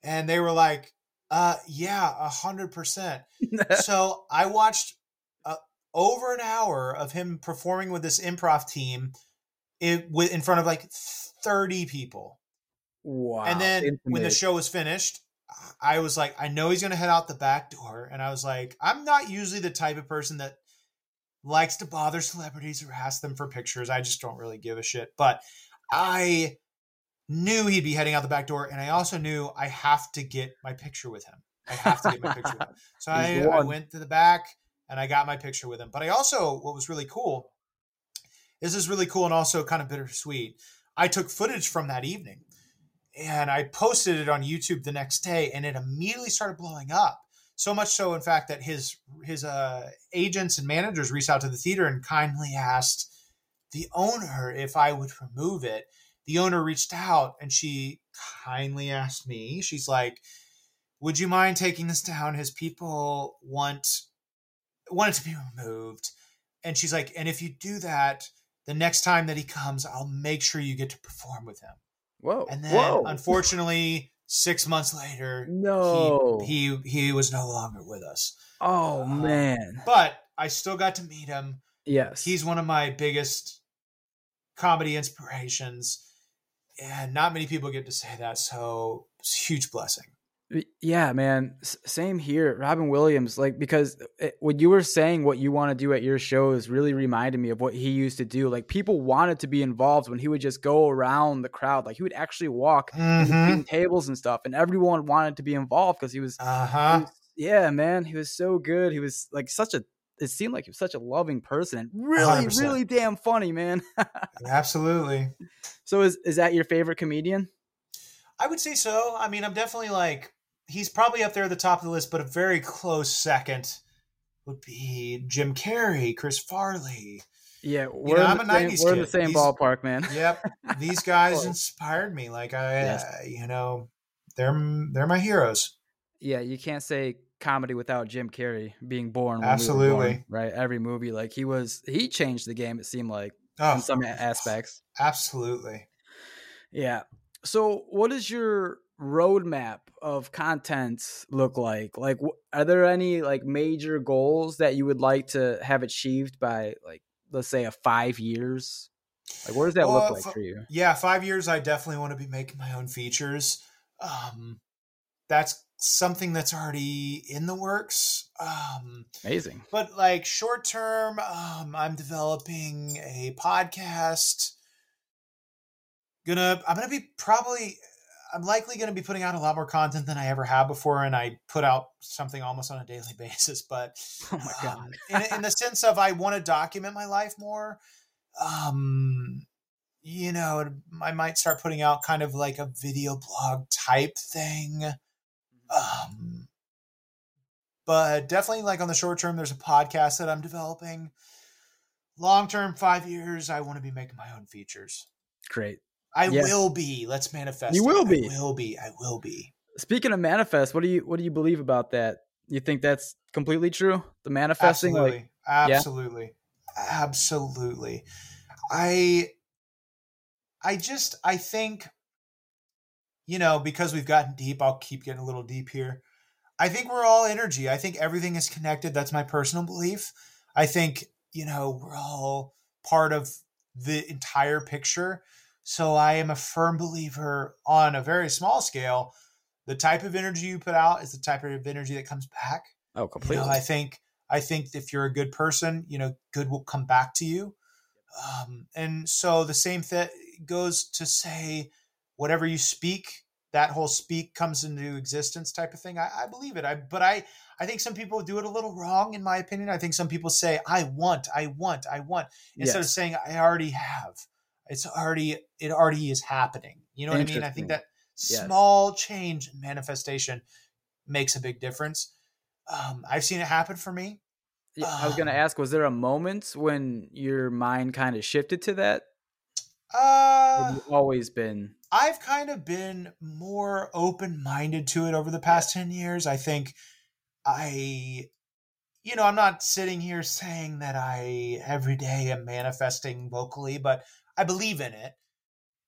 And they were like, uh, yeah, a hundred percent. So I watched uh, over an hour of him performing with this improv team it, with, in front of like thirty people. Wow. And then Intimate. When the show was finished, I was like, I know he's going to head out the back door. And I was like, I'm not usually the type of person that likes to bother celebrities or ask them for pictures. I just don't really give a shit. But I knew he'd be heading out the back door. And I also knew I have to get my picture with him. I have to get my picture with him. So I, I went to the back and I got my picture with him. But I also, what was really cool, this is really cool and also kind of bittersweet. I took footage from that evening. And I posted it on YouTube the next day and it immediately started blowing up. So much so, in fact, that his his uh, agents and managers reached out to the theater and kindly asked the owner if I would remove it. The owner reached out and she kindly asked me, she's like, would you mind taking this down? His people want, want it to be removed. And she's like, and if you do that, the next time that he comes, I'll make sure you get to perform with him. Whoa. And then Whoa. unfortunately, six months later, no, he, he, he was no longer with us. Oh uh, man. But I still got to meet him. Yes. He's one of my biggest comedy inspirations and not many people get to say that. So it's a huge blessing. Yeah, man. S- same here. Robin Williams, like, because it, when you were saying what you want to do at your shows really reminded me of what he used to do. Like, people wanted to be involved when he would just go around the crowd. Like, he would actually walk between tables and stuff, and everyone wanted to be involved because he was, uh-huh. he was, yeah, man, he was so good. He was like such a, it seemed like he was such a loving person and really, one hundred percent really damn funny, man. Absolutely. So is, is that your favorite comedian? I would say so. I mean, I'm definitely like, he's probably up there at the top of the list, but a very close second would be Jim Carrey, Chris Farley. Yeah, we're, you know, I'm a nineties same, we're in the same these, ballpark, man. Yep, these guys inspired me. Like I, yes. uh, you know, they're they're my heroes. Yeah, you can't say comedy without Jim Carrey being born. When Absolutely, we were born, right? Every movie, like he was, he changed the game. It seemed like oh, in some aspects. Absolutely. Yeah. So, what is your roadmap of content look like? Like, are there any like major goals that you would like to have achieved by, like, let's say a five years? Like, what does that well, look like f- for you? Yeah, five years. I definitely want to be making my own features. Um, that's something that's already in the works. Um, Amazing. But like short term, um, I'm developing a podcast. Gonna, I'm gonna be probably. I'm likely going to be putting out a lot more content than I ever have before. And I put out something almost on a daily basis, but oh my God. um, in, in the sense of, I want to document my life more. Um, you know, I might start putting out kind of like a video blog type thing. Um, but definitely like on the short term, there's a podcast that I'm developing. Long-term, five years. I want to be making my own features. Great. I yes. will be. Let's manifest. You will it. be. I will be. I will be. Speaking of manifest, what do you what do you believe about that? You think that's completely true? The manifesting? Absolutely. Like, Absolutely. Yeah? Absolutely. I I just I think, you know, because we've gotten deep, I'll keep getting a little deep here. I think we're all energy. I think everything is connected. That's my personal belief. I think, you know, we're all part of the entire picture. So I am a firm believer on a very small scale. The type of energy you put out is the type of energy that comes back. Oh, completely. You know, I think, I think if you're a good person, you know, good will come back to you. Um, and so the same thing goes to say, whatever you speak, that whole speak comes into existence type of thing. I, I believe it. I, but I, I think some people do it a little wrong, in my opinion. I think some people say, I want, I want, I want, instead yes. of saying I already have. It's already, it already is happening. You know what I mean? I think that small yes. change in manifestation makes a big difference. Um, I've seen it happen for me. Yeah, um, I was going to ask, was there a moment when your mind kind of shifted to that? Uh, You've always been. I've kind of been more open-minded to it over the past yeah. ten years. I think I, you know, I'm not sitting here saying that I every day am manifesting vocally, but I believe in it.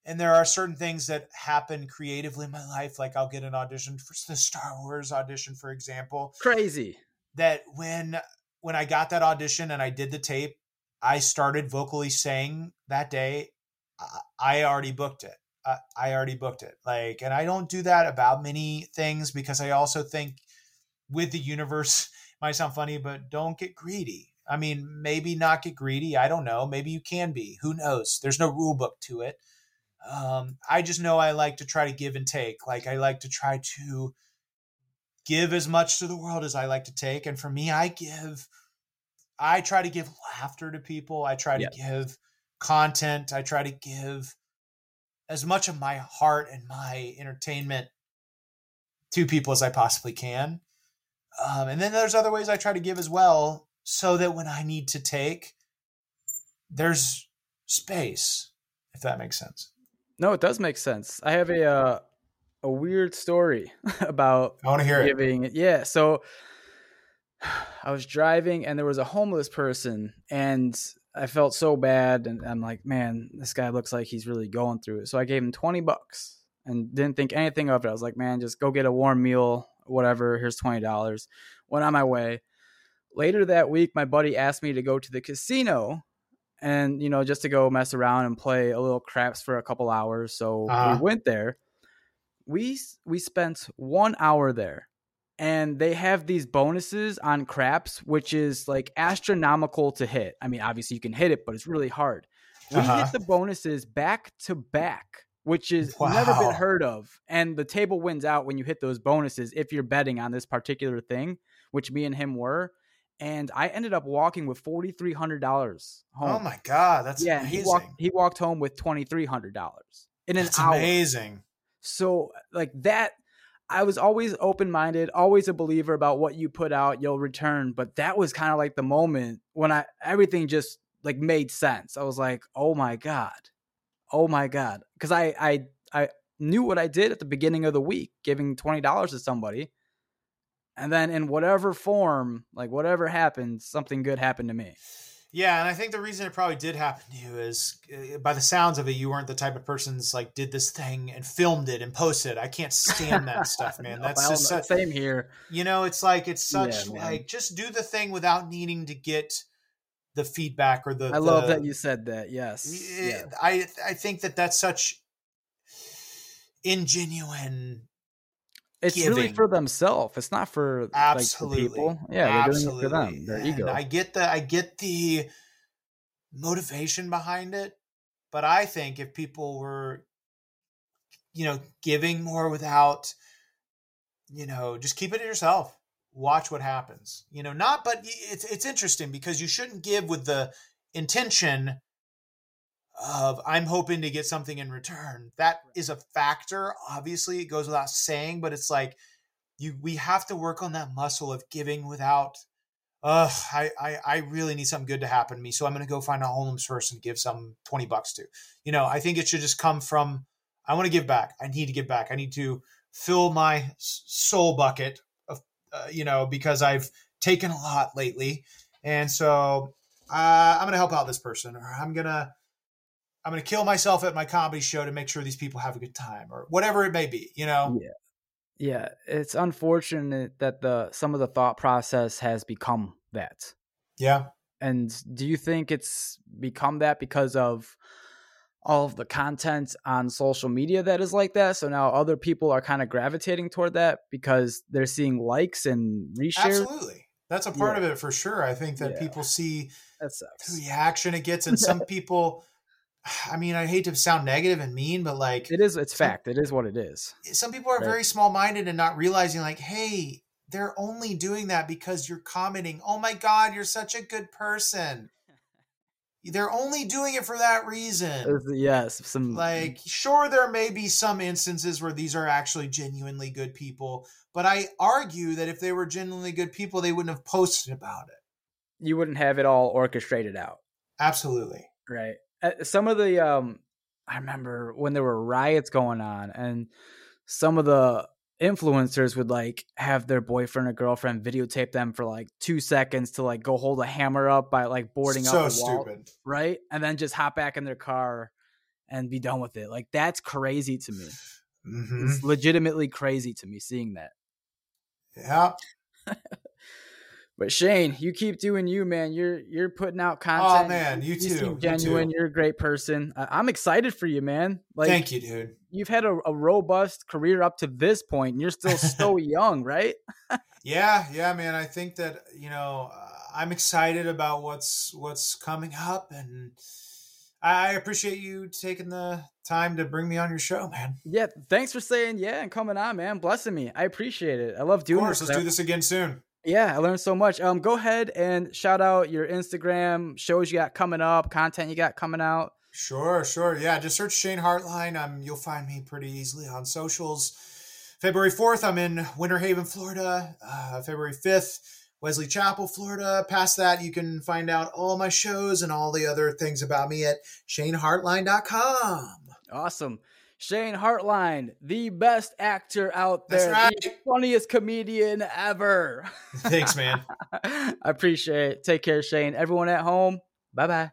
And there are certain things that happen creatively in my life. Like I'll get an audition for the Star Wars audition, for example. Crazy. That when, when I got that audition and I did the tape, I started vocally saying that day, I, I already booked it. I, I already booked it. Like, and I don't do that about many things because I also think with the universe, it might sound funny, but don't get greedy. I mean, maybe not get greedy. I don't know. Maybe you can be. Who knows? There's no rule book to it. Um, I just know I like to try to give and take. Like I like to try to give as much to the world as I like to take. And for me, I give, I try to give laughter to people. I try to Yep. give content. I try to give as much of my heart and my entertainment to people as I possibly can. Um, and then there's other ways I try to give as well, so that when I need to take, there's space, if that makes sense. No, it does make sense. I have a uh, a weird story about I want to hear giving. It. Yeah, so I was driving and there was a homeless person and I felt so bad. And I'm like, man, this guy looks like he's really going through it. So I gave him twenty bucks and didn't think anything of it. I was like, man, just go get a warm meal, whatever. Here's twenty dollars. Went on my way. Later that week, my buddy asked me to go to the casino and, you know, just to go mess around and play a little craps for a couple hours. So uh-huh. we went there. we we spent one hour there, and they have these bonuses on craps, which is like astronomical to hit. I mean, obviously you can hit it, but it's really hard. We uh-huh. hit the bonuses back to back, which is wow. never been heard of. And the table wins out when you hit those bonuses, if you're betting on this particular thing, which me and him were. And I ended up walking with four thousand three hundred dollars home. Oh my God. That's yeah, amazing. He walked, he walked home with two thousand three hundred dollars in an that's hour. That's amazing. So like that, I was always open-minded, always a believer about what you put out, you'll return. But that was kind of like the moment when I, everything just like made sense. I was like, oh my God. Oh my God. Cause I, I, I knew what I did at the beginning of the week, giving twenty dollars to somebody. And then in whatever form, like whatever happened, something good happened to me. Yeah. And I think the reason it probably did happen to you is uh, by the sounds of it, you weren't the type of person that's like did this thing and filmed it and posted. I can't stand that stuff, man. no, that's just such, same here. You know, it's like, it's such yeah, like, just do the thing without needing to get the feedback or the, I the, love that you said that. Yes. It, yes. I, I think that that's such ingenuine. It's giving. Really for themselves. It's not for absolutely. Like, people. Yeah. They're doing it for them. Their and ego. I get the, I get the motivation behind it, but I think if people were, you know, giving more without, you know, just keep it to yourself. Watch what happens, you know, not, but it's, it's interesting because you shouldn't give with the intention of I'm hoping to get something in return. That is a factor. Obviously it goes without saying, but it's like you, we have to work on that muscle of giving without, uh, I, I, I really need something good to happen to me. So I'm going to go find a homeless person to give some twenty bucks to, you know. I think it should just come from, I want to give back. I need to give back. I need to fill my soul bucket, uh, you know, because I've taken a lot lately. And so, uh, I'm going to help out this person, or I'm going to, I'm going to kill myself at my comedy show to make sure these people have a good time, or whatever it may be, you know? Yeah. Yeah. It's unfortunate that the, some of the thought process has become that. Yeah. And do you think it's become that because of all of the content on social media that is like that? So now other people are kind of gravitating toward that because they're seeing likes and reshares. Absolutely. That's a part yeah. of it for sure. I think that yeah. people see that the reaction it gets. And some people, I mean, I hate to sound negative and mean, but like it is, it's some, fact. It is what it is. Some people are right. very small minded and not realizing like, hey, they're only doing that because you're commenting. Oh my God, you're such a good person. They're only doing it for that reason. Yes. Some like, sure, there may be some instances where these are actually genuinely good people, but I argue that if they were genuinely good people, they wouldn't have posted about it. You wouldn't have it all orchestrated out. Absolutely. Right. Some of the, um, I remember when there were riots going on, and some of the influencers would like have their boyfriend or girlfriend videotape them for like two seconds to like go hold a hammer up by like boarding so up the wall, stupid. Right? And then just hop back in their car and be done with it. Like that's crazy to me. Mm-hmm. It's legitimately crazy to me seeing that. Yeah. But Shane, you keep doing you, man. You're you're putting out content. Oh man, you, you too. Seem genuine. You too. You're a great person. Uh, I'm excited for you, man. Like, thank you, dude. You've had a, a robust career up to this point, and you're still so young, right? yeah, yeah, man. I think that you know uh, I'm excited about what's what's coming up, and I appreciate you taking the time to bring me on your show, man. Yeah, thanks for saying yeah and coming on, man. Blessing me, I appreciate it. I love doing. Of course, this. Let's do this again soon. Yeah, I learned so much. Um, go ahead and shout out your Instagram, shows you got coming up, content you got coming out. Sure, sure. Yeah, just search Shane Hartline. Um, you'll find me pretty easily on socials. February fourth, I'm in Winter Haven, Florida. Uh, February fifth, Wesley Chapel, Florida. Past that, you can find out all my shows and all the other things about me at shane hartline dot com. Awesome. Shane Hartline, the best actor out there, right. The funniest comedian ever. Thanks, man. I appreciate it. Take care, Shane. Everyone at home, bye-bye.